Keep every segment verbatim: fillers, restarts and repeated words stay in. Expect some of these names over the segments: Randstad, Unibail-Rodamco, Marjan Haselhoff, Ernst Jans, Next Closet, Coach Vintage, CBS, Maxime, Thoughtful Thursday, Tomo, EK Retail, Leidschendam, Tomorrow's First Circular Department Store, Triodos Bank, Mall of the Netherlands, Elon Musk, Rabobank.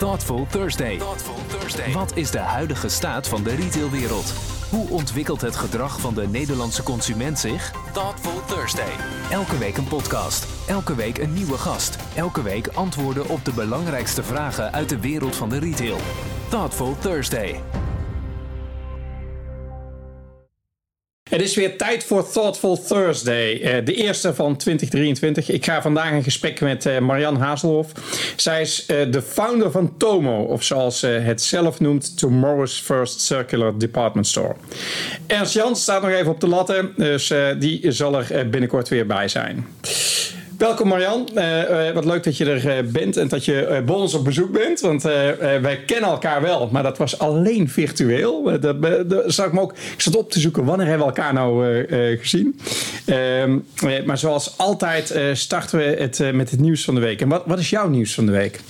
Thoughtful Thursday. Thoughtful Thursday. Wat is de huidige staat van de retailwereld? Hoe ontwikkelt het gedrag van de Nederlandse consument zich? Thoughtful Thursday. Elke week een podcast. Elke week een nieuwe gast. Elke week antwoorden op de belangrijkste vragen uit de wereld van de retail. Thoughtful Thursday. Het is weer tijd voor Thoughtful Thursday, de eerste van twintig drieëntwintig. Ik ga vandaag in gesprek met Marjan Haselhoff. Zij is de founder van Tomo, of zoals ze het zelf noemt, Tomorrow's First Circular Department Store. Ernst Jans staat nog even op de latten, dus die zal er binnenkort weer bij zijn. Welkom Marjan, uh, wat leuk dat je er uh, bent en dat je uh, bij ons op bezoek bent. Want uh, uh, wij kennen elkaar wel, maar dat was alleen virtueel. Uh, dat, uh, dat zag ik, me ook, ik zat op te zoeken, wanneer hebben we elkaar nou uh, uh, gezien? Uh, uh, maar zoals altijd uh, starten we het, uh, met het nieuws van de week. En wat, wat is jouw nieuws van de week?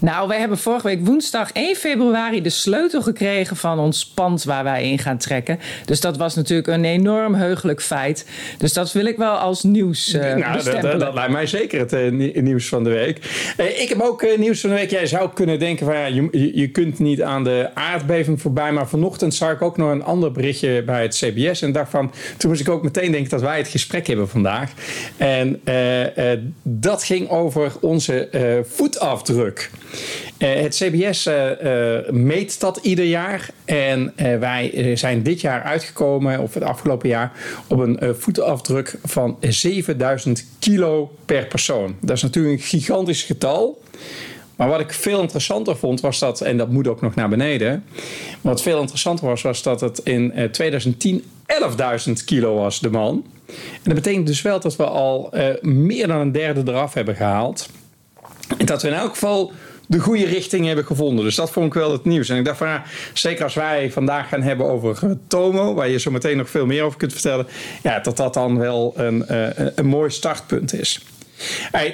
Nou, wij hebben vorige week woensdag één februari de sleutel gekregen van ons pand waar wij in gaan trekken. Dus dat was natuurlijk een enorm heugelijk feit. Dus dat wil ik wel als nieuws uh, nou, bestempelen. Dat, dat, dat, mij zeker het uh, nieuws van de week. Uh, ik heb ook uh, nieuws van de week. Jij zou kunnen denken van ja, je, je kunt niet aan de aardbeving voorbij. Maar vanochtend zag ik ook nog een ander berichtje bij het C B S. En dacht van, toen moest ik ook meteen denken dat wij het gesprek hebben vandaag. En uh, uh, dat ging over onze uh, voetafdruk. Uh, het C B S uh, uh, meet dat ieder jaar. En uh, wij uh, zijn dit jaar uitgekomen, of het afgelopen jaar, op een uh, voetafdruk van zevenduizend kilo per persoon. Dat is natuurlijk een gigantisch getal. Maar wat ik veel interessanter vond was dat, en dat moet ook nog naar beneden. Wat veel interessanter was, was dat het in uh, twintig tien elfduizend kilo was, de man. En dat betekent dus wel dat we al uh, meer dan een derde eraf hebben gehaald. En dat we in elk geval de goede richting hebben gevonden. Dus dat vond ik wel het nieuws. En ik dacht van, ja, zeker als wij vandaag gaan hebben over Tomo, waar je zo meteen nog veel meer over kunt vertellen, ja, dat dat dan wel een, een, een mooi startpunt is.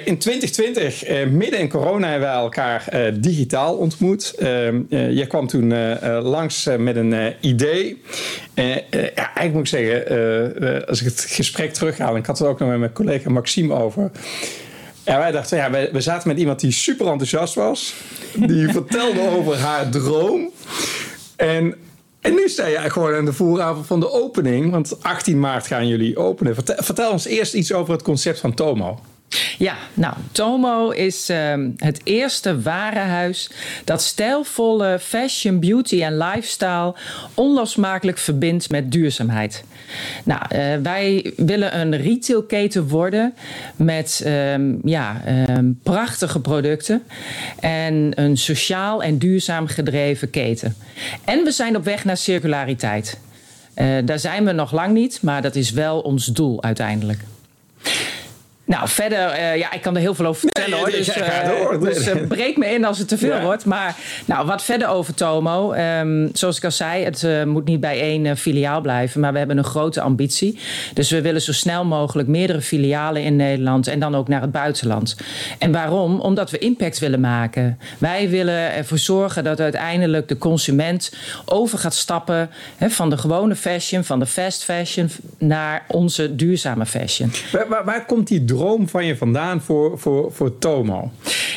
In twintig twintig, eh, midden in corona, hebben wij elkaar eh, digitaal ontmoet. Eh, eh, jij kwam toen eh, langs eh, met een eh, idee. Eh, eh, ja, eigenlijk moet ik zeggen, eh, als ik het gesprek terughaal, en ik had het ook nog met mijn collega Maxime over. Ja, wij dachten, ja, we zaten met iemand die super enthousiast was. Die vertelde over haar droom. En, en nu sta je gewoon aan de vooravond van de opening. Want achttien maart gaan jullie openen. Vertel, vertel ons eerst iets over het concept van Tomo. Ja, nou, Tomo is uh, het eerste warenhuis dat stijlvolle fashion, beauty en lifestyle onlosmakelijk verbindt met duurzaamheid. Nou, uh, wij willen een retailketen worden met um, ja, um, prachtige producten en een sociaal en duurzaam gedreven keten. En we zijn op weg naar circulariteit. Uh, daar zijn we nog lang niet, maar dat is wel ons doel uiteindelijk. Nou, verder, uh, ja, ik kan er heel veel over vertellen, nee, hoor. Dus, uh, dus uh, breek me in als het te veel ja. wordt. Maar nou, wat verder over Tomo. Um, zoals ik al zei, het uh, moet niet bij één uh, filiaal blijven. Maar we hebben een grote ambitie. Dus we willen zo snel mogelijk meerdere filialen in Nederland. En dan ook naar het buitenland. En waarom? Omdat we impact willen maken. Wij willen ervoor zorgen dat uiteindelijk de consument over gaat stappen. Hè, van de gewone fashion, van de fast fashion, naar onze duurzame fashion. Waar, waar, waar komt die droom? droom van je vandaan voor, voor, voor Tomo?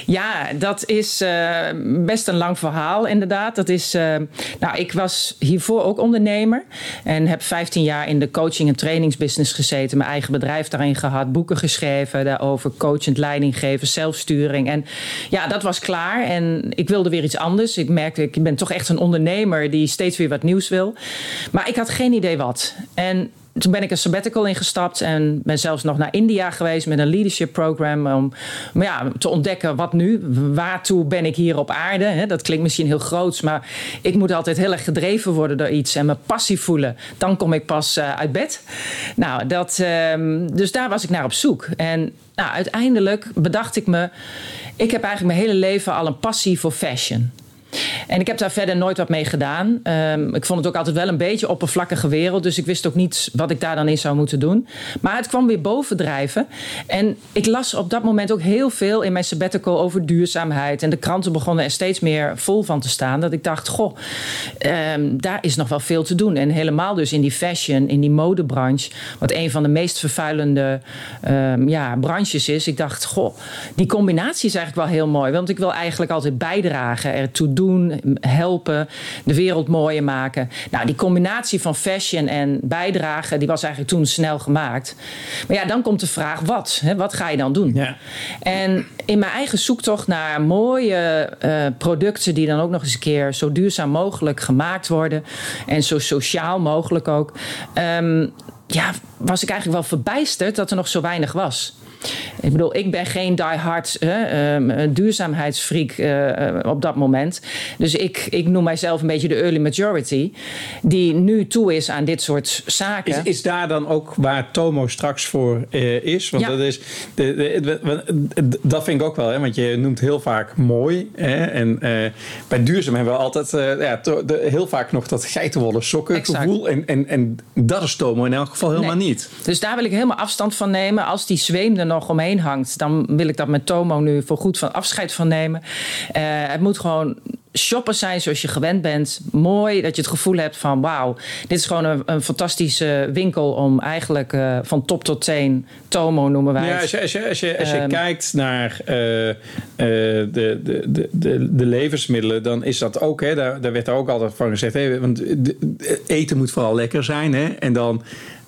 Ja, dat is uh, best een lang verhaal inderdaad. Dat is, uh, nou, ik was hiervoor ook ondernemer en heb vijftien jaar in de coaching- en trainingsbusiness gezeten. Mijn eigen bedrijf daarin gehad, boeken geschreven daarover, coachend leidinggeven, zelfsturing. En ja, dat was klaar en ik wilde weer iets anders. Ik merkte, ik ben toch echt een ondernemer die steeds weer wat nieuws wil. Maar ik had geen idee wat. En toen ben ik een sabbatical ingestapt en ben zelfs nog naar India geweest met een leadership program om ja, te ontdekken wat nu, waartoe ben ik hier op aarde. Dat klinkt misschien heel groots, maar ik moet altijd heel erg gedreven worden door iets en mijn passie voelen. Dan kom ik pas uit bed. Nou, dat, dus daar was ik naar op zoek. En nou, uiteindelijk bedacht ik me, ik heb eigenlijk mijn hele leven al een passie voor fashion. En ik heb daar verder nooit wat mee gedaan. Um, ik vond het ook altijd wel een beetje oppervlakkige wereld. Dus ik wist ook niet wat ik daar dan in zou moeten doen. Maar het kwam weer bovendrijven. En ik las op dat moment ook heel veel in mijn sabbatical over duurzaamheid. En de kranten begonnen er steeds meer vol van te staan. Dat ik dacht, goh, um, daar is nog wel veel te doen. En helemaal dus in die fashion, in die modebranche. Wat een van de meest vervuilende um, ja, branches is. Ik dacht, goh, die combinatie is eigenlijk wel heel mooi. Want ik wil eigenlijk altijd bijdragen, ertoe doen, helpen, de wereld mooier maken. Nou, die combinatie van fashion en bijdragen, die was eigenlijk toen snel gemaakt. Maar ja, dan komt de vraag, wat? Hè? Wat ga je dan doen? Ja. En in mijn eigen zoektocht naar mooie uh, producten die dan ook nog eens een keer zo duurzaam mogelijk gemaakt worden en zo sociaal mogelijk ook, um, ja, was ik eigenlijk wel verbijsterd dat er nog zo weinig was. Ik bedoel, ik ben geen die-hard uh, duurzaamheidsfreak uh, op dat moment. Dus ik, ik noem mijzelf een beetje de early majority, die nu toe is aan dit soort zaken. Is, is daar dan ook waar Tomo straks voor uh, is? Want ja. dat, is, de, de, de, de, dat vind ik ook wel, hè? Want je noemt heel vaak mooi. Hè? En uh, bij duurzaam hebben we altijd uh, ja, to, de, heel vaak nog dat geitenwolle sokken gevoel. En, en, en dat is Tomo in elk geval helemaal nee. niet. Dus daar wil ik helemaal afstand van nemen. Als die zweem er nog omheen hangt, dan wil ik dat met Tomo nu voorgoed van afscheid van nemen. Uh, het moet gewoon shoppen zijn zoals je gewend bent. Mooi dat je het gevoel hebt van wauw, dit is gewoon een, een fantastische winkel om eigenlijk uh, van top tot teen, Tomo noemen wij. Ja, als je, als je, als je, als je um, kijkt naar uh, uh, de, de, de, de, de levensmiddelen, dan is dat ook, hè, daar, daar werd ook altijd van gezegd, hey, want eten moet vooral lekker zijn, hè, en dan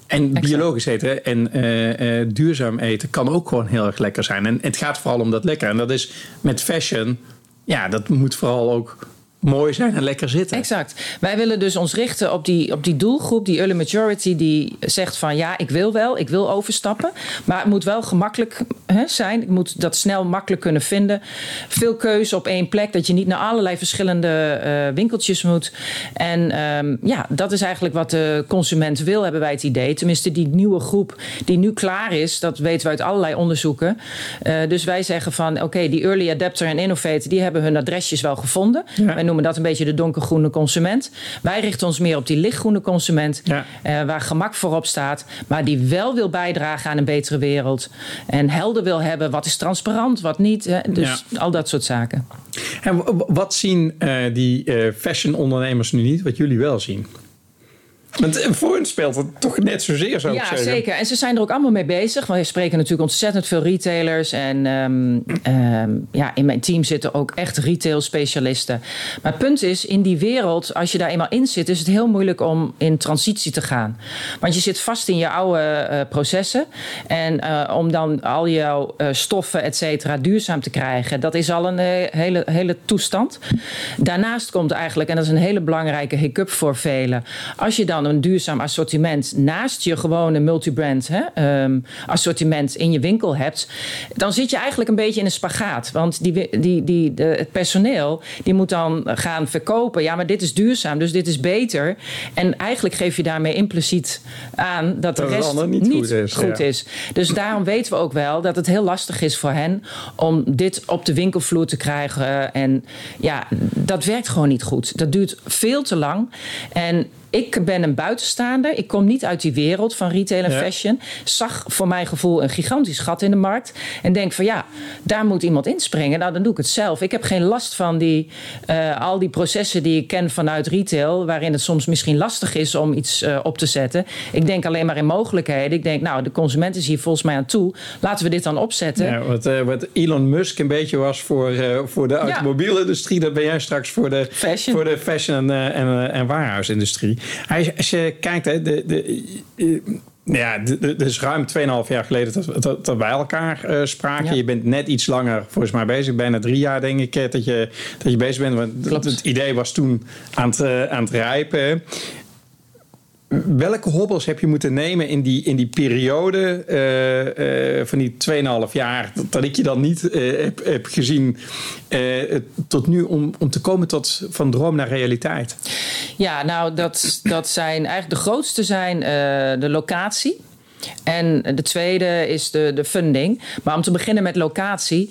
En exact. biologisch eten en uh, uh, duurzaam eten kan ook gewoon heel erg lekker zijn. En het gaat vooral om dat lekker. En dat is met fashion, ja, dat moet vooral ook mooi zijn en lekker zitten. Exact. Wij willen dus ons richten op die, op die doelgroep, die early majority, die zegt van ja, ik wil wel, ik wil overstappen. Maar het moet wel gemakkelijk hè, zijn. Ik moet dat snel makkelijk kunnen vinden. Veel keuze op één plek, dat je niet naar allerlei verschillende uh, winkeltjes moet. En um, ja, dat is eigenlijk wat de consument wil, hebben wij het idee. Tenminste, die nieuwe groep die nu klaar is, dat weten we uit allerlei onderzoeken. Uh, dus wij zeggen van oké, okay, die early adapter en innovator, die hebben hun adresjes wel gevonden. Ja. Wij noemen dat een beetje de donkergroene consument. Wij richten ons meer op die lichtgroene consument. Ja. Uh, waar gemak voorop staat. Maar die wel wil bijdragen aan een betere wereld. En helder wil hebben. Wat is transparant, wat niet. Hè? Dus ja. al dat soort zaken. En wat zien uh, die uh, fashion ondernemers nu niet? Wat jullie wel zien? Want voor hun speelt het toch net zozeer, zou ik ja, zeggen. Ja, zeker. En ze zijn er ook allemaal mee bezig. Want we spreken natuurlijk ontzettend veel retailers. En um, um, ja, in mijn team zitten ook echt retail specialisten. Maar het punt is, in die wereld, als je daar eenmaal in zit, is het heel moeilijk om in transitie te gaan. Want je zit vast in je oude uh, processen. En uh, om dan al jouw uh, stoffen, et cetera, duurzaam te krijgen, dat is al een uh, hele, hele toestand. Daarnaast komt eigenlijk, en dat is een hele belangrijke hiccup voor velen, als je dan een duurzaam assortiment naast je gewone multibrand hè, um, assortiment in je winkel hebt, dan zit je eigenlijk een beetje in een spagaat. Want die, die, die, de, het personeel die moet dan gaan verkopen. Ja, maar dit is duurzaam, dus dit is beter. En eigenlijk geef je daarmee impliciet aan dat de dat rest niet, niet goed, is, goed ja. is. Dus daarom weten we ook wel dat het heel lastig is voor hen om dit op de winkelvloer te krijgen. En ja, dat werkt gewoon niet goed. Dat duurt veel te lang. En ik ben een buitenstaander. Ik kom niet uit die wereld van retail en ja. fashion. Zag voor mijn gevoel een gigantisch gat in de markt. En denk van ja, daar moet iemand inspringen. Nou, dan doe ik het zelf. Ik heb geen last van die, uh, al die processen die ik ken vanuit retail. Waarin het soms misschien lastig is om iets uh, op te zetten. Ik denk alleen maar in mogelijkheden. Ik denk nou, de consument is hier volgens mij aan toe. Laten we dit dan opzetten. Ja, wat, uh, wat Elon Musk een beetje was voor, uh, voor de automobielindustrie. Ja. Dat ben jij straks voor de fashion, voor de fashion en, uh, en, uh, en warehouse-industrie. Als je kijkt, hè, de, de, de, ja, het is ruim tweeënhalf jaar geleden dat, dat, dat wij elkaar uh, spraken. Ja. Je bent net iets langer volgens mij bezig. Bijna drie jaar denk ik dat je, dat je bezig bent. Want klopt. Het idee was toen aan het, uh, aan het rijpen. Welke hobbels heb je moeten nemen in die, in die periode uh, uh, van die tweeënhalf jaar dat, dat ik je dan niet uh, heb, heb gezien uh, tot nu om, om te komen tot van droom naar realiteit? Ja, nou dat, dat zijn eigenlijk de grootste zijn uh, de locatie. En de tweede is de, de funding. Maar om te beginnen met locatie.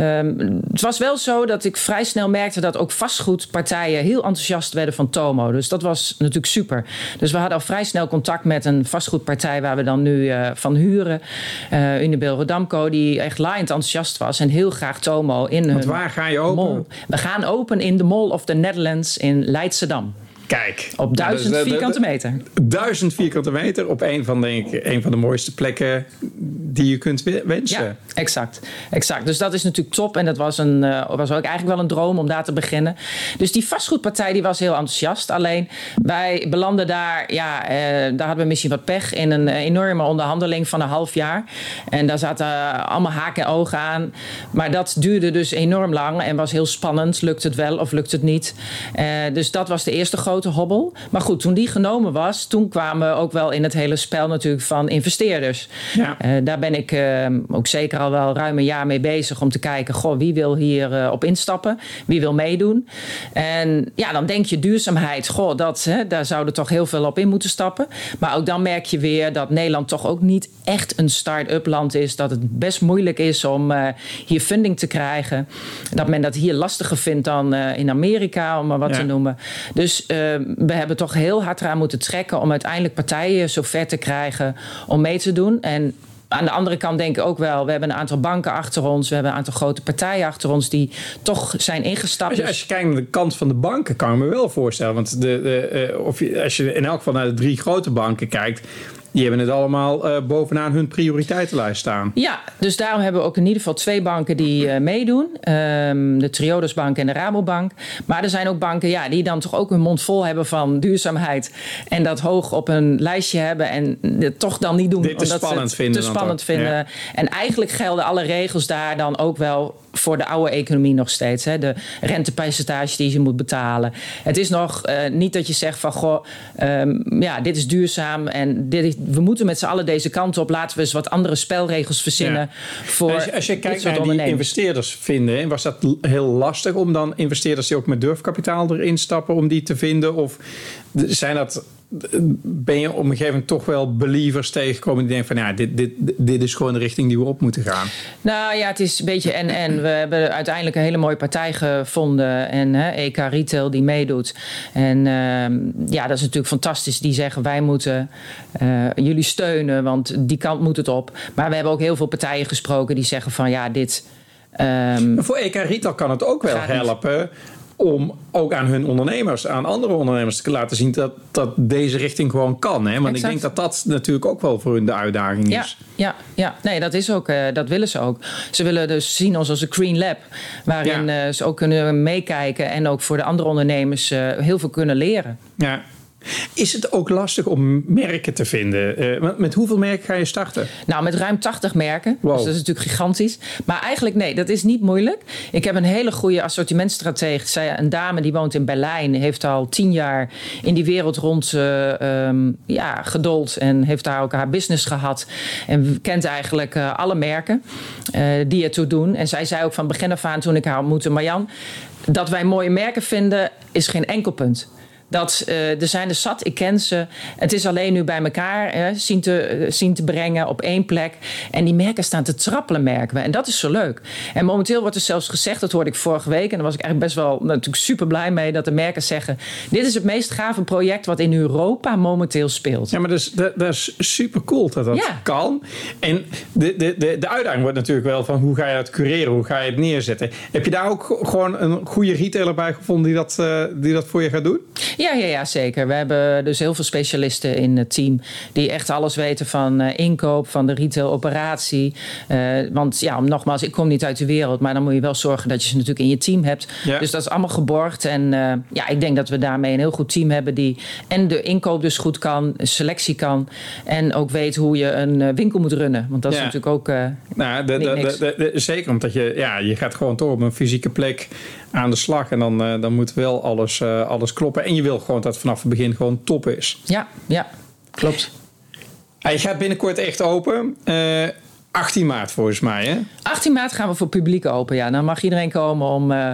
Um, het was wel zo dat ik vrij snel merkte dat ook vastgoedpartijen heel enthousiast werden van Tomo. Dus dat was natuurlijk super. Dus we hadden al vrij snel contact met een vastgoedpartij waar we dan nu uh, van huren. Uh, Unibail-Rodamco, die echt laaiend enthousiast was en heel graag Tomo in hun. Want waar ga je open? Mall. We gaan open in de Mall of the Netherlands in Leidschendam. Kijk. Op duizend dus, vierkante meter. Duizend vierkante meter op een van, denk ik, een van de mooiste plekken die je kunt wensen. Ja, exact. exact. Dus dat is natuurlijk top. En dat was, een, was ook eigenlijk wel een droom om daar te beginnen. Dus die vastgoedpartij die was heel enthousiast. Alleen wij belanden daar, ja, eh, daar hadden we misschien wat pech in een enorme onderhandeling van een half jaar. En daar zaten allemaal haken en ogen aan. Maar dat duurde dus enorm lang en was heel spannend. Lukt het wel of lukt het niet? Eh, dus dat was de eerste grote hobbel. Maar goed, toen die genomen was, toen kwamen we ook wel in het hele spel natuurlijk van investeerders. Ja. Uh, daar ben ik uh, ook zeker al wel ruim een jaar mee bezig om te kijken, goh, wie wil hier uh, op instappen? Wie wil meedoen? En ja, dan denk je duurzaamheid, goh, dat, hè, daar zouden toch heel veel op in moeten stappen. Maar ook dan merk je weer dat Nederland toch ook niet echt een start-up land is, dat het best moeilijk is om uh, hier funding te krijgen. Dat men dat hier lastiger vindt dan uh, in Amerika, om maar wat ja. te noemen. Dus uh, we hebben toch heel hard eraan moeten trekken om uiteindelijk partijen zover te krijgen om mee te doen. En aan de andere kant denk ik ook wel, we hebben een aantal banken achter ons. We hebben een aantal grote partijen achter ons die toch zijn ingestapt. Als je, als je kijkt naar de kant van de banken, kan ik me wel voorstellen. Want de, de, of je, als je in elk geval naar de drie grote banken kijkt, die hebben het allemaal uh, bovenaan hun prioriteitenlijst staan. Ja, dus daarom hebben we ook in ieder geval twee banken die uh, meedoen. Um, de Triodos Bank en de Rabobank. Maar er zijn ook banken ja, die dan toch ook hun mond vol hebben van duurzaamheid. En dat hoog op hun lijstje hebben en het toch dan niet doen. Dit omdat spannend ze het vinden te spannend ook. vinden. Ja. En eigenlijk gelden alle regels daar dan ook wel voor de oude economie nog steeds. Hè? De rentepercentage die je moet betalen. Het is nog uh, niet dat je zegt van goh, um, ja, dit is duurzaam en dit is, we moeten met z'n allen deze kant op. Laten we eens wat andere spelregels verzinnen. Ja. Voor als je, als je kijkt naar die investeerders vinden, was dat heel lastig om dan investeerders die ook met durfkapitaal erin stappen, om die te vinden? Of zijn dat, ben je op een gegeven moment toch wel believers tegengekomen die denken van ja, dit, dit, dit is gewoon de richting die we op moeten gaan? Nou ja, het is een beetje en en. We hebben uiteindelijk een hele mooie partij gevonden. En hè, E K Retail die meedoet. En uh, ja, dat is natuurlijk fantastisch. Die zeggen wij moeten uh, jullie steunen, want die kant moet het op. Maar we hebben ook heel veel partijen gesproken die zeggen van ja, dit... Um, voor E K Retail kan het ook wel helpen niet. Om ook aan hun ondernemers, aan andere ondernemers te laten zien dat, dat deze richting gewoon kan. Hè? Want exact. Ik denk dat dat natuurlijk ook wel voor hun de uitdaging ja, is. Ja, ja, nee, dat is ook, uh, dat willen ze ook. Ze willen dus zien ons als een Green Lab, waarin ja. uh, ze ook kunnen meekijken en ook voor de andere ondernemers uh, heel veel kunnen leren. Ja. Is het ook lastig om merken te vinden? Uh, met hoeveel merken ga je starten? Nou, met ruim tachtig merken. Wow. Dus dat is natuurlijk gigantisch. Maar eigenlijk, nee, dat is niet moeilijk. Ik heb een hele goede assortimentstratege. Zij, een dame die woont in Berlijn, heeft al tien jaar in die wereld rond uh, um, ja, gedoold en heeft daar ook haar business gehad. En kent eigenlijk uh, alle merken uh, die ertoe doen. En zij zei ook van begin af aan, toen ik haar ontmoette, Marjan, dat wij mooie merken vinden is geen enkel punt. Dat uh, er zijn er zat, ik ken ze. Het is alleen nu bij elkaar hè, zien, te, uh, zien te brengen op één plek. En die merken staan te trappelen, merken we. En dat is zo leuk. En momenteel wordt er zelfs gezegd, dat hoorde ik vorige week. En daar was ik eigenlijk best wel natuurlijk super blij mee. Dat de merken zeggen, dit is het meest gave project wat in Europa momenteel speelt. Ja, maar dat is, dat, dat is super cool dat dat ja. kan. En de, de, de, de uitdaging wordt natuurlijk wel van hoe ga je dat cureren? Hoe ga je het neerzetten? Heb je daar ook gewoon een goede retailer bij gevonden die dat, uh, die dat voor je gaat doen? Ja, ja, ja, zeker. We hebben dus heel veel specialisten in het team die echt alles weten van uh, inkoop, van de retailoperatie. Uh, want ja, nogmaals, ik kom niet uit de wereld, maar dan moet je wel zorgen dat je ze natuurlijk in je team hebt. Ja. Dus dat is allemaal geborgd. En uh, ja, ik denk dat we daarmee een heel goed team hebben die en de inkoop dus goed kan, selectie kan en ook weet hoe je een winkel moet runnen. Want dat ja. is natuurlijk ook uh, nou, de, de, niks. De, de, de, zeker, omdat je, ja, je gaat gewoon toch op een fysieke plek aan de slag en dan, uh, dan moet wel alles, uh, alles kloppen. En je wil gewoon dat het vanaf het begin gewoon top is. Ja, ja, klopt. Hij gaat binnenkort echt open. Uh, achttien maart volgens mij, hè? achttien maart gaan we voor publiek open, ja. Dan mag iedereen komen om uh,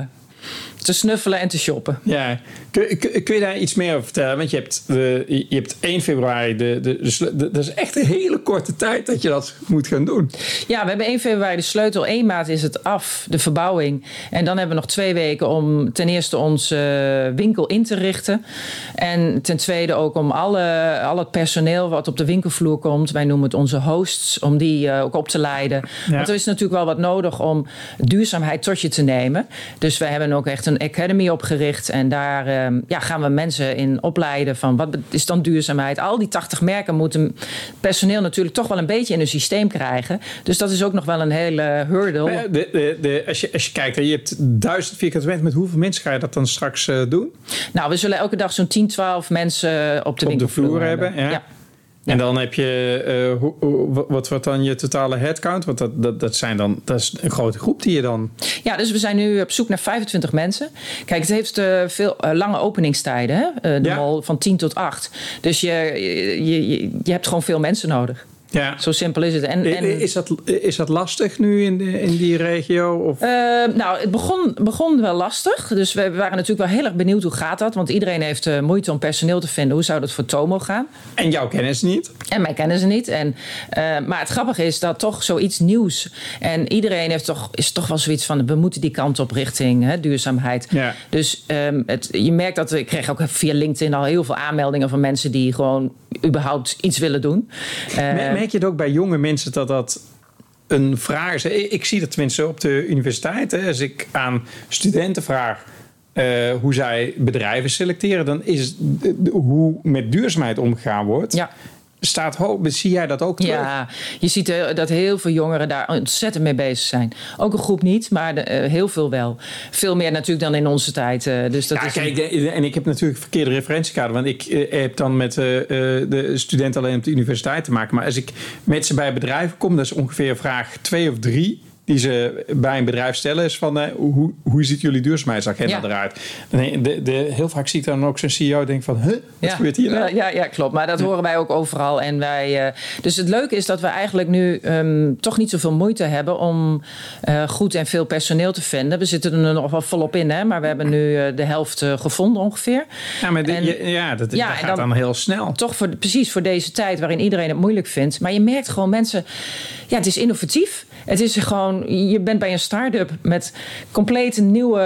te snuffelen en te shoppen. Ja, kun, kun, kun je daar iets meer over vertellen? Want je hebt, de, je hebt één februari, de, de, de, de, dat is echt een hele korte tijd dat je dat moet gaan doen. Ja, we hebben één februari de sleutel. één maart is het af, de verbouwing. En dan hebben we nog twee weken om ten eerste onze winkel in te richten. En ten tweede ook om alle, al het personeel wat op de winkelvloer komt, wij noemen het onze hosts, om die ook op te leiden. Ja. Want er is natuurlijk wel wat nodig om duurzaamheid tot je te nemen. Dus we hebben ook echt een academy opgericht. En daar ja, gaan we mensen in opleiden van wat is dan duurzaamheid. Al die tachtig merken moeten personeel natuurlijk toch wel een beetje in hun systeem krijgen. Dus dat is ook nog wel een hele hurdle. De, de, de, als, je, als je kijkt, je hebt duizend vierkante meter. Met hoeveel mensen ga je dat dan straks doen? Nou, we zullen elke dag zo'n tien, twaalf mensen op de op winkelvloer de vloer hebben. hebben ja. Ja. Ja. En dan heb je, uh, hoe, hoe, wat wordt dan je totale headcount? Want dat, dat, dat, zijn dan, dat is een grote groep die je dan... Ja, dus we zijn nu op zoek naar vijfentwintig mensen. Kijk, het heeft uh, veel uh, lange openingstijden, hè? Uh, normaal ja. Van tien tot acht. Dus je, je, je, je hebt gewoon veel mensen nodig. Ja. Zo simpel is het. En, en... Is, dat, is dat lastig nu in, de, in die regio? Of? Uh, nou, het begon, begon wel lastig. Dus we waren natuurlijk wel heel erg benieuwd hoe gaat dat. Want iedereen heeft uh, moeite om personeel te vinden. Hoe zou dat voor Tomo gaan? En jouw kennis niet. En mijn kennis niet. En, uh, maar het grappige is dat toch zoiets nieuws. En iedereen heeft toch, is toch wel zoiets van we moeten die kant op richting hè, duurzaamheid. Ja. Dus um, het, je merkt dat ik kreeg ook via LinkedIn al heel veel aanmeldingen van mensen die gewoon überhaupt iets willen doen. Uh, nee. Merk je het ook bij jonge mensen dat dat een vraag is? Ik zie dat tenminste op de universiteit. Hè. Als ik aan studenten vraag uh, hoe zij bedrijven selecteren, dan is uh, hoe met duurzaamheid omgegaan wordt. Ja. Staat hoog. Zie jij dat ook terug? Ja, je ziet dat heel veel jongeren daar ontzettend mee bezig zijn. Ook een groep niet, maar heel veel wel. Veel meer natuurlijk dan in onze tijd. Dus dat ja, is kijk, een... En ik heb natuurlijk verkeerde referentiekader. Want ik heb dan met de studenten alleen op de universiteit te maken. Maar als ik met ze bij bedrijven kom, dat is ongeveer vraag twee of drie... die ze bij een bedrijf stellen, is van... Uh, hoe, hoe ziet jullie duurzaamheidsagenda ja. eruit? De, de, de, heel vaak zie ik dan ook zo'n C E O denken van... Huh, wat ja. gebeurt hier nou? Ja, ja, ja, klopt. Maar dat ja. horen wij ook overal. En wij, uh, dus het leuke is dat we eigenlijk nu um, toch niet zoveel moeite hebben... om uh, goed en veel personeel te vinden. We zitten er nog wel volop in, hè? Maar we hebben nu uh, de helft uh, gevonden ongeveer. Ja, maar de, en, ja, ja, dat, ja, dat gaat dan, dan heel snel. Toch voor, precies voor deze tijd waarin iedereen het moeilijk vindt. Maar je merkt gewoon mensen... Ja, het is innovatief. Het is gewoon... Je bent bij een start-up met compleet een nieuwe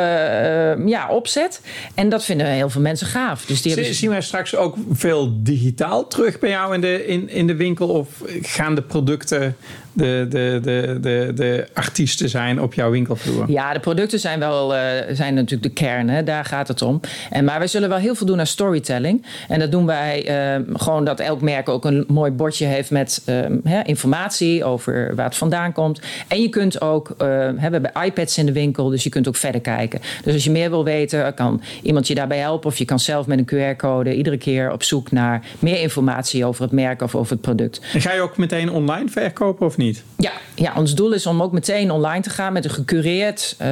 uh, ja, opzet. En dat vinden heel veel mensen gaaf. Dus die hebben... Zien wij straks ook veel digitaal terug bij jou in de, in, in de winkel? Of gaan de producten... De, de, de, de, de artiesten zijn op jouw winkelvloer? Ja, de producten zijn wel uh, zijn natuurlijk de kern. Hè? Daar gaat het om. En, maar wij zullen wel heel veel doen aan storytelling. En dat doen wij uh, gewoon dat elk merk ook een mooi bordje heeft met uh, hè, informatie over waar het vandaan komt. En je kunt ook, uh, we hebben iPads in de winkel, dus je kunt ook verder kijken. Dus als je meer wil weten, kan iemand je daarbij helpen. Of je kan zelf met een Q R-code iedere keer op zoek naar meer informatie over het merk of over het product. En ga je ook meteen online verkopen of niet? Niet. Ja, ja, ons doel is om ook meteen online te gaan met een gecureerd, uh,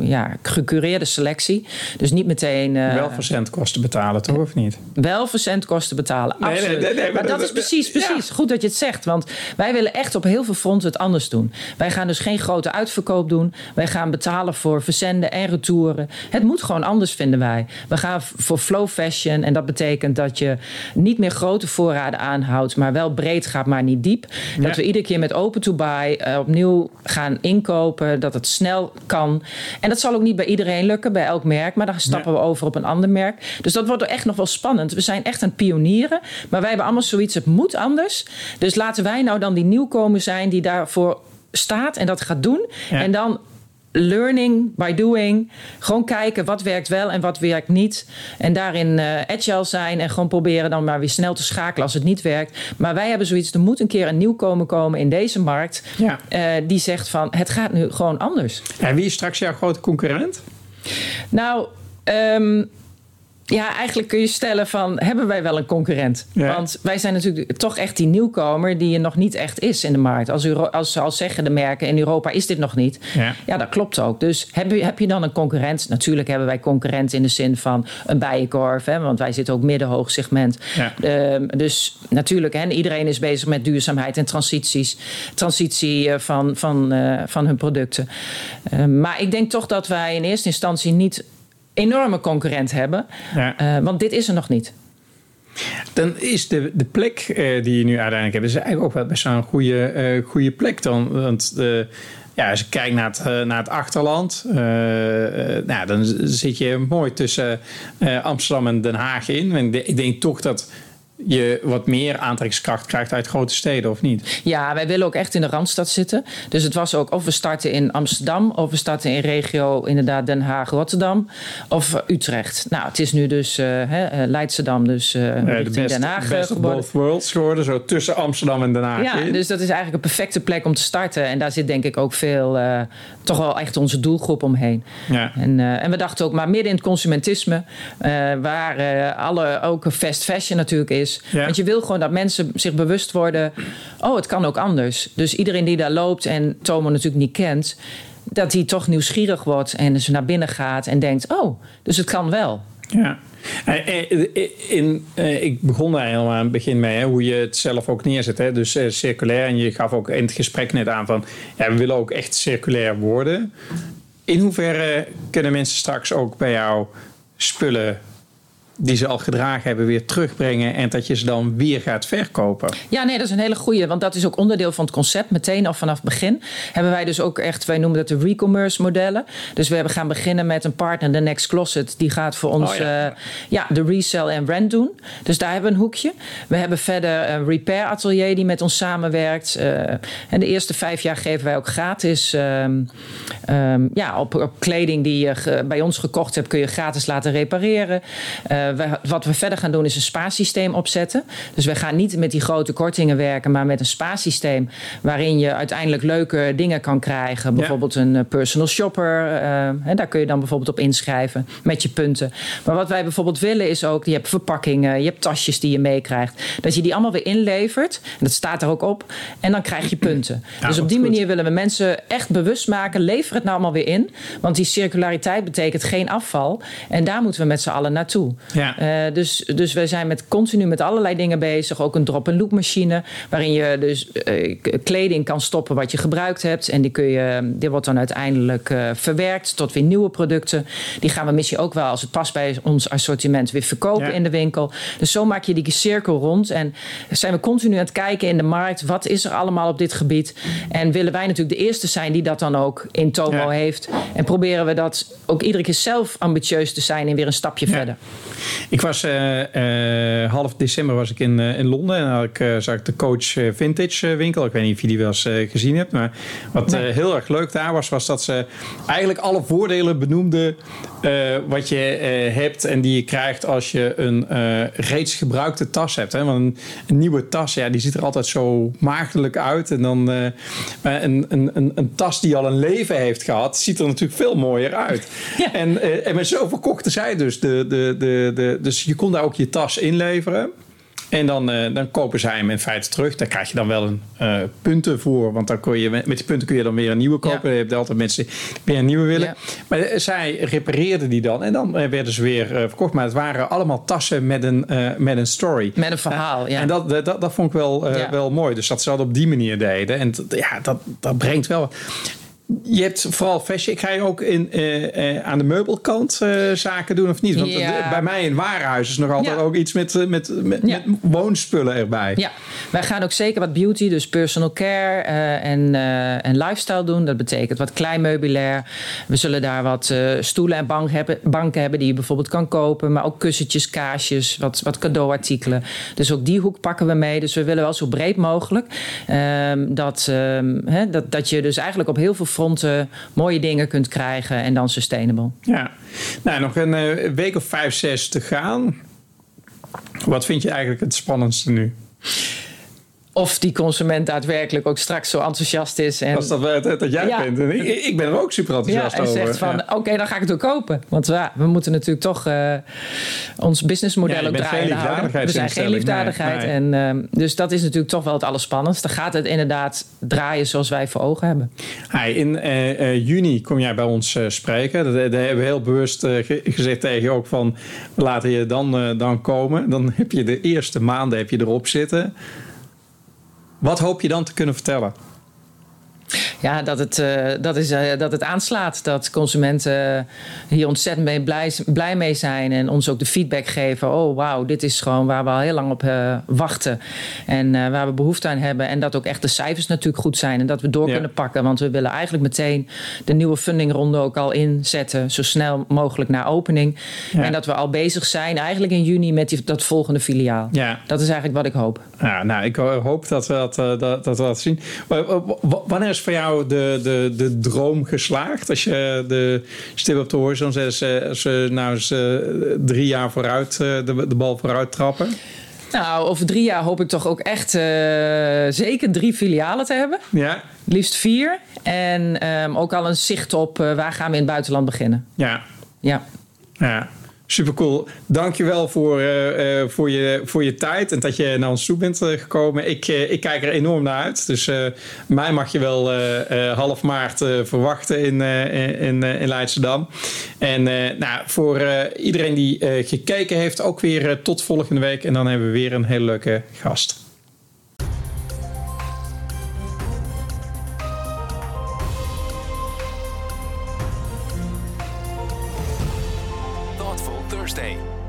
ja, gecureerde selectie. Dus niet meteen... Uh, wel verzendkosten betalen, toch? Of niet? Wel verzendkosten betalen, nee, absoluut. Nee, nee, nee, maar, maar dat, dat is precies, precies. Ja. Goed dat je het zegt. Want wij willen echt op heel veel fronten het anders doen. Wij gaan dus geen grote uitverkoop doen. Wij gaan betalen voor verzenden en retouren. Het moet gewoon anders, vinden wij. We gaan voor flow fashion. En dat betekent dat je niet meer grote voorraden aanhoudt, maar wel breed gaat, maar niet diep. Dat ja. we iedere keer met open to buy uh, opnieuw gaan inkopen. Dat het snel kan. En dat zal ook niet bij iedereen lukken, bij elk merk. Maar dan stappen nee. we over op een ander merk. Dus dat wordt echt nog wel spannend. We zijn echt aan het pionieren. Maar wij hebben allemaal zoiets, het moet anders. Dus laten wij nou dan die nieuwkomer zijn die daarvoor staat en dat gaat doen. Ja. En dan... learning by doing. Gewoon kijken wat werkt wel en wat werkt niet. En daarin uh, agile zijn. En gewoon proberen dan maar weer snel te schakelen als het niet werkt. Maar wij hebben zoiets. Er moet een keer een nieuwkomer komen in deze markt. Ja. Uh, die zegt van het gaat nu gewoon anders. En wie is straks jouw grote concurrent? Nou... Um, Ja, eigenlijk kun je stellen van, hebben wij wel een concurrent? Ja. Want wij zijn natuurlijk toch echt die nieuwkomer die je nog niet echt is in de markt. Als, Euro- als, als zeggen de merken, in Europa is dit nog niet. Ja, ja, dat klopt ook. Dus heb je, heb je dan een concurrent? Natuurlijk hebben wij concurrent in de zin van een Bijenkorf. Hè, want wij zitten ook middenhoog segment. Ja. Um, dus natuurlijk, hè, iedereen is bezig met duurzaamheid en transities. Transitie van, van, uh, van hun producten. Uh, maar ik denk toch dat wij in eerste instantie niet enorme concurrent hebben. Ja. Uh, want dit is er nog niet. Dan is de, de plek uh, die je nu uiteindelijk hebt, is eigenlijk ook wel best wel een goede, uh, goede plek dan. Want uh, ja, als je kijkt naar het, uh, naar het achterland, uh, uh, nou, dan zit je mooi tussen uh, Amsterdam en Den Haag in. En ik denk toch dat je wat meer aantrekkingskracht krijgt uit grote steden, of niet? Ja, wij willen ook echt in de Randstad zitten. Dus het was ook of we starten in Amsterdam, of we starten in regio inderdaad Den Haag, Rotterdam of Utrecht. Nou, het is nu dus uh, he, Leidschendam, dus uh, ja, de best, Den Haag. De best of both worlds geworden, zo tussen Amsterdam en Den Haag. Ja, in. Dus dat is eigenlijk een perfecte plek om te starten. En daar zit denk ik ook veel, uh, toch wel echt onze doelgroep omheen. Ja. En, uh, en we dachten ook, maar midden in het consumentisme, uh, waar uh, alle, ook fast fashion natuurlijk is. Ja. Want je wil gewoon dat mensen zich bewust worden, oh, het kan ook anders. Dus iedereen die daar loopt en Tomo natuurlijk niet kent, dat hij toch nieuwsgierig wordt en dus naar binnen gaat en denkt, oh, dus het kan wel. Ja. In, in, ik begon daar helemaal aan het begin mee, hè, hoe je het zelf ook neerzet. Hè. Dus uh, circulair, en je gaf ook in het gesprek net aan van, ja, we willen ook echt circulair worden. In hoeverre kunnen mensen straks ook bij jou spullen die ze al gedragen hebben, weer terugbrengen en dat je ze dan weer gaat verkopen? Ja, nee, dat is een hele goeie, want dat is ook onderdeel van het concept. Meteen al vanaf het begin hebben wij dus ook echt, wij noemen dat de re-commerce modellen. Dus we hebben gaan beginnen met een partner, de Next Closet, die gaat voor ons oh, ja. Uh, ja, de resell en rent doen. Dus daar hebben we een hoekje. We hebben verder een repair atelier die met ons samenwerkt. Uh, en de eerste vijf jaar geven wij ook gratis um, um, ja, op, op kleding die je ge, bij ons gekocht hebt, kun je gratis laten repareren. Uh, We, wat we verder gaan doen is een spaarsysteem opzetten. Dus we gaan niet met die grote kortingen werken, maar met een spaarsysteem waarin je uiteindelijk leuke dingen kan krijgen. Bijvoorbeeld ja. een personal shopper. Uh, en daar kun je dan bijvoorbeeld op inschrijven met je punten. Maar wat wij bijvoorbeeld willen is ook, je hebt verpakkingen, je hebt tasjes die je meekrijgt. Dat je die allemaal weer inlevert. En dat staat er ook op. En dan krijg je punten. Ja, dus op die goed. manier willen we mensen echt bewust maken. Lever het nou allemaal weer in. Want die circulariteit betekent geen afval. En daar moeten we met z'n allen naartoe. Ja. Ja. Uh, dus, dus wij zijn met, continu met allerlei dingen bezig. Ook een drop-and-loop machine. Waarin je dus uh, kleding kan stoppen wat je gebruikt hebt. En die, kun je, die wordt dan uiteindelijk uh, verwerkt tot weer nieuwe producten. Die gaan we misschien ook wel, als het past bij ons assortiment, weer verkopen ja. in de winkel. Dus zo maak je die cirkel rond. En zijn we continu aan het kijken in de markt. Wat is er allemaal op dit gebied? En willen wij natuurlijk de eerste zijn die dat dan ook in Tomo ja. heeft. En proberen we dat ook iedere keer zelf ambitieus te zijn en weer een stapje ja. verder. Ik was uh, uh, half december was ik in, uh, in Londen en had ik, uh, zag ik de Coach Vintage winkel. Ik weet niet of je die wel eens uh, gezien hebt. Maar wat uh, heel erg leuk daar was, was dat ze eigenlijk alle voordelen benoemden uh, wat je uh, hebt en die je krijgt als je een uh, reeds gebruikte tas hebt. Hè? Want een, een nieuwe tas, ja, die ziet er altijd zo maagdelijk uit. En dan uh, een, een, een, een tas die al een leven heeft gehad, ziet er natuurlijk veel mooier uit. Ja. En, uh, en zo verkochten zij dus de... de, de De, dus je kon daar ook je tas inleveren. En dan, uh, dan kopen zij hem in feite terug. Daar krijg je dan wel een uh, punten voor. Want dan kun je, met die punten kun je dan weer een nieuwe kopen. Ja. Je hebt altijd mensen die weer een nieuwe willen. Ja. Maar uh, zij repareerden die dan. En dan uh, werden ze weer uh, verkocht. Maar het waren allemaal tassen met een, uh, met een story. Met een verhaal, uh, ja. En dat, uh, dat, dat vond ik wel, uh, ja. wel mooi. Dus dat ze dat op die manier deden. En t, ja, dat, dat brengt wel wat. Je hebt vooral fashion. Ga je ook in, uh, uh, aan de meubelkant uh, zaken doen of niet? Want ja. bij mij in Warenhuis is nog altijd ja. ook iets met, met, met, ja. met woonspullen erbij. Ja, wij gaan ook zeker wat beauty, dus personal care uh, en, uh, en lifestyle doen. Dat betekent wat klein meubilair. We zullen daar wat uh, stoelen en bank hebben, banken hebben die je bijvoorbeeld kan kopen. Maar ook kussentjes, kaasjes, wat, wat cadeauartikelen. Dus ook die hoek pakken we mee. Dus we willen wel zo breed mogelijk. Uh, dat, uh, hè, dat, dat je dus eigenlijk op heel veel mooie dingen kunt krijgen en dan sustainable. Ja, nou, nog een week of vijf, zes te gaan. Wat vind je eigenlijk het spannendste nu? of die consument daadwerkelijk ook straks zo enthousiast is. En, als dat, dat, dat jij ja, bent. En ik, ik ben er ook super enthousiast ja, en over. En zegt van, ja. oké, okay, dan ga ik het ook kopen. Want ja, we moeten natuurlijk toch uh, ons businessmodel ja, ook draaien houden. We zijn geen liefdadigheid. Nee, nee. En, uh, dus dat is natuurlijk toch wel het allerspannendste. Gaat het inderdaad draaien zoals wij voor ogen hebben. Hey, in uh, juni kom jij bij ons uh, spreken. Daar hebben we heel bewust uh, gezegd tegen je ook van... we laten je dan, uh, dan komen. Dan heb je de eerste maanden heb je erop zitten... Wat hoop je dan te kunnen vertellen? Ja, dat het, uh, dat is, uh, dat het aanslaat. Dat consumenten hier ontzettend mee blij, blij mee zijn. En ons ook de feedback geven. Oh, wauw, dit is gewoon waar we al heel lang op uh, wachten. En uh, waar we behoefte aan hebben. En dat ook echt de cijfers natuurlijk goed zijn. En dat we door ja. kunnen pakken. Want we willen eigenlijk meteen de nieuwe fundingronde ook al inzetten. Zo snel mogelijk na opening. Ja. En dat we al bezig zijn eigenlijk in juni met die, dat volgende filiaal. Ja. Dat is eigenlijk wat ik hoop. Ja, nou, ik hoop dat we dat, uh, dat, dat we dat zien. Wanneer is voor jou de, de, de droom geslaagd? Als je de stip op de horizon zet, ze nou eens drie jaar vooruit de, de bal vooruit trappen? Nou, over drie jaar hoop ik toch ook echt uh, zeker drie filialen te hebben. Ja. Liefst vier. En um, ook al een zicht op uh, waar gaan we in het buitenland beginnen. Ja. Ja. Ja. Supercool. Dankjewel voor, uh, uh, voor, je, voor je tijd en dat je naar ons toe bent uh, gekomen. Ik, uh, ik kijk er enorm naar uit. Dus uh, mij mag je wel uh, uh, half maart uh, verwachten in, uh, in, uh, in Leidschendam. En uh, nou, voor uh, iedereen die uh, gekeken heeft, ook weer uh, tot volgende week. En dan hebben we weer een hele leuke gast. Thursday.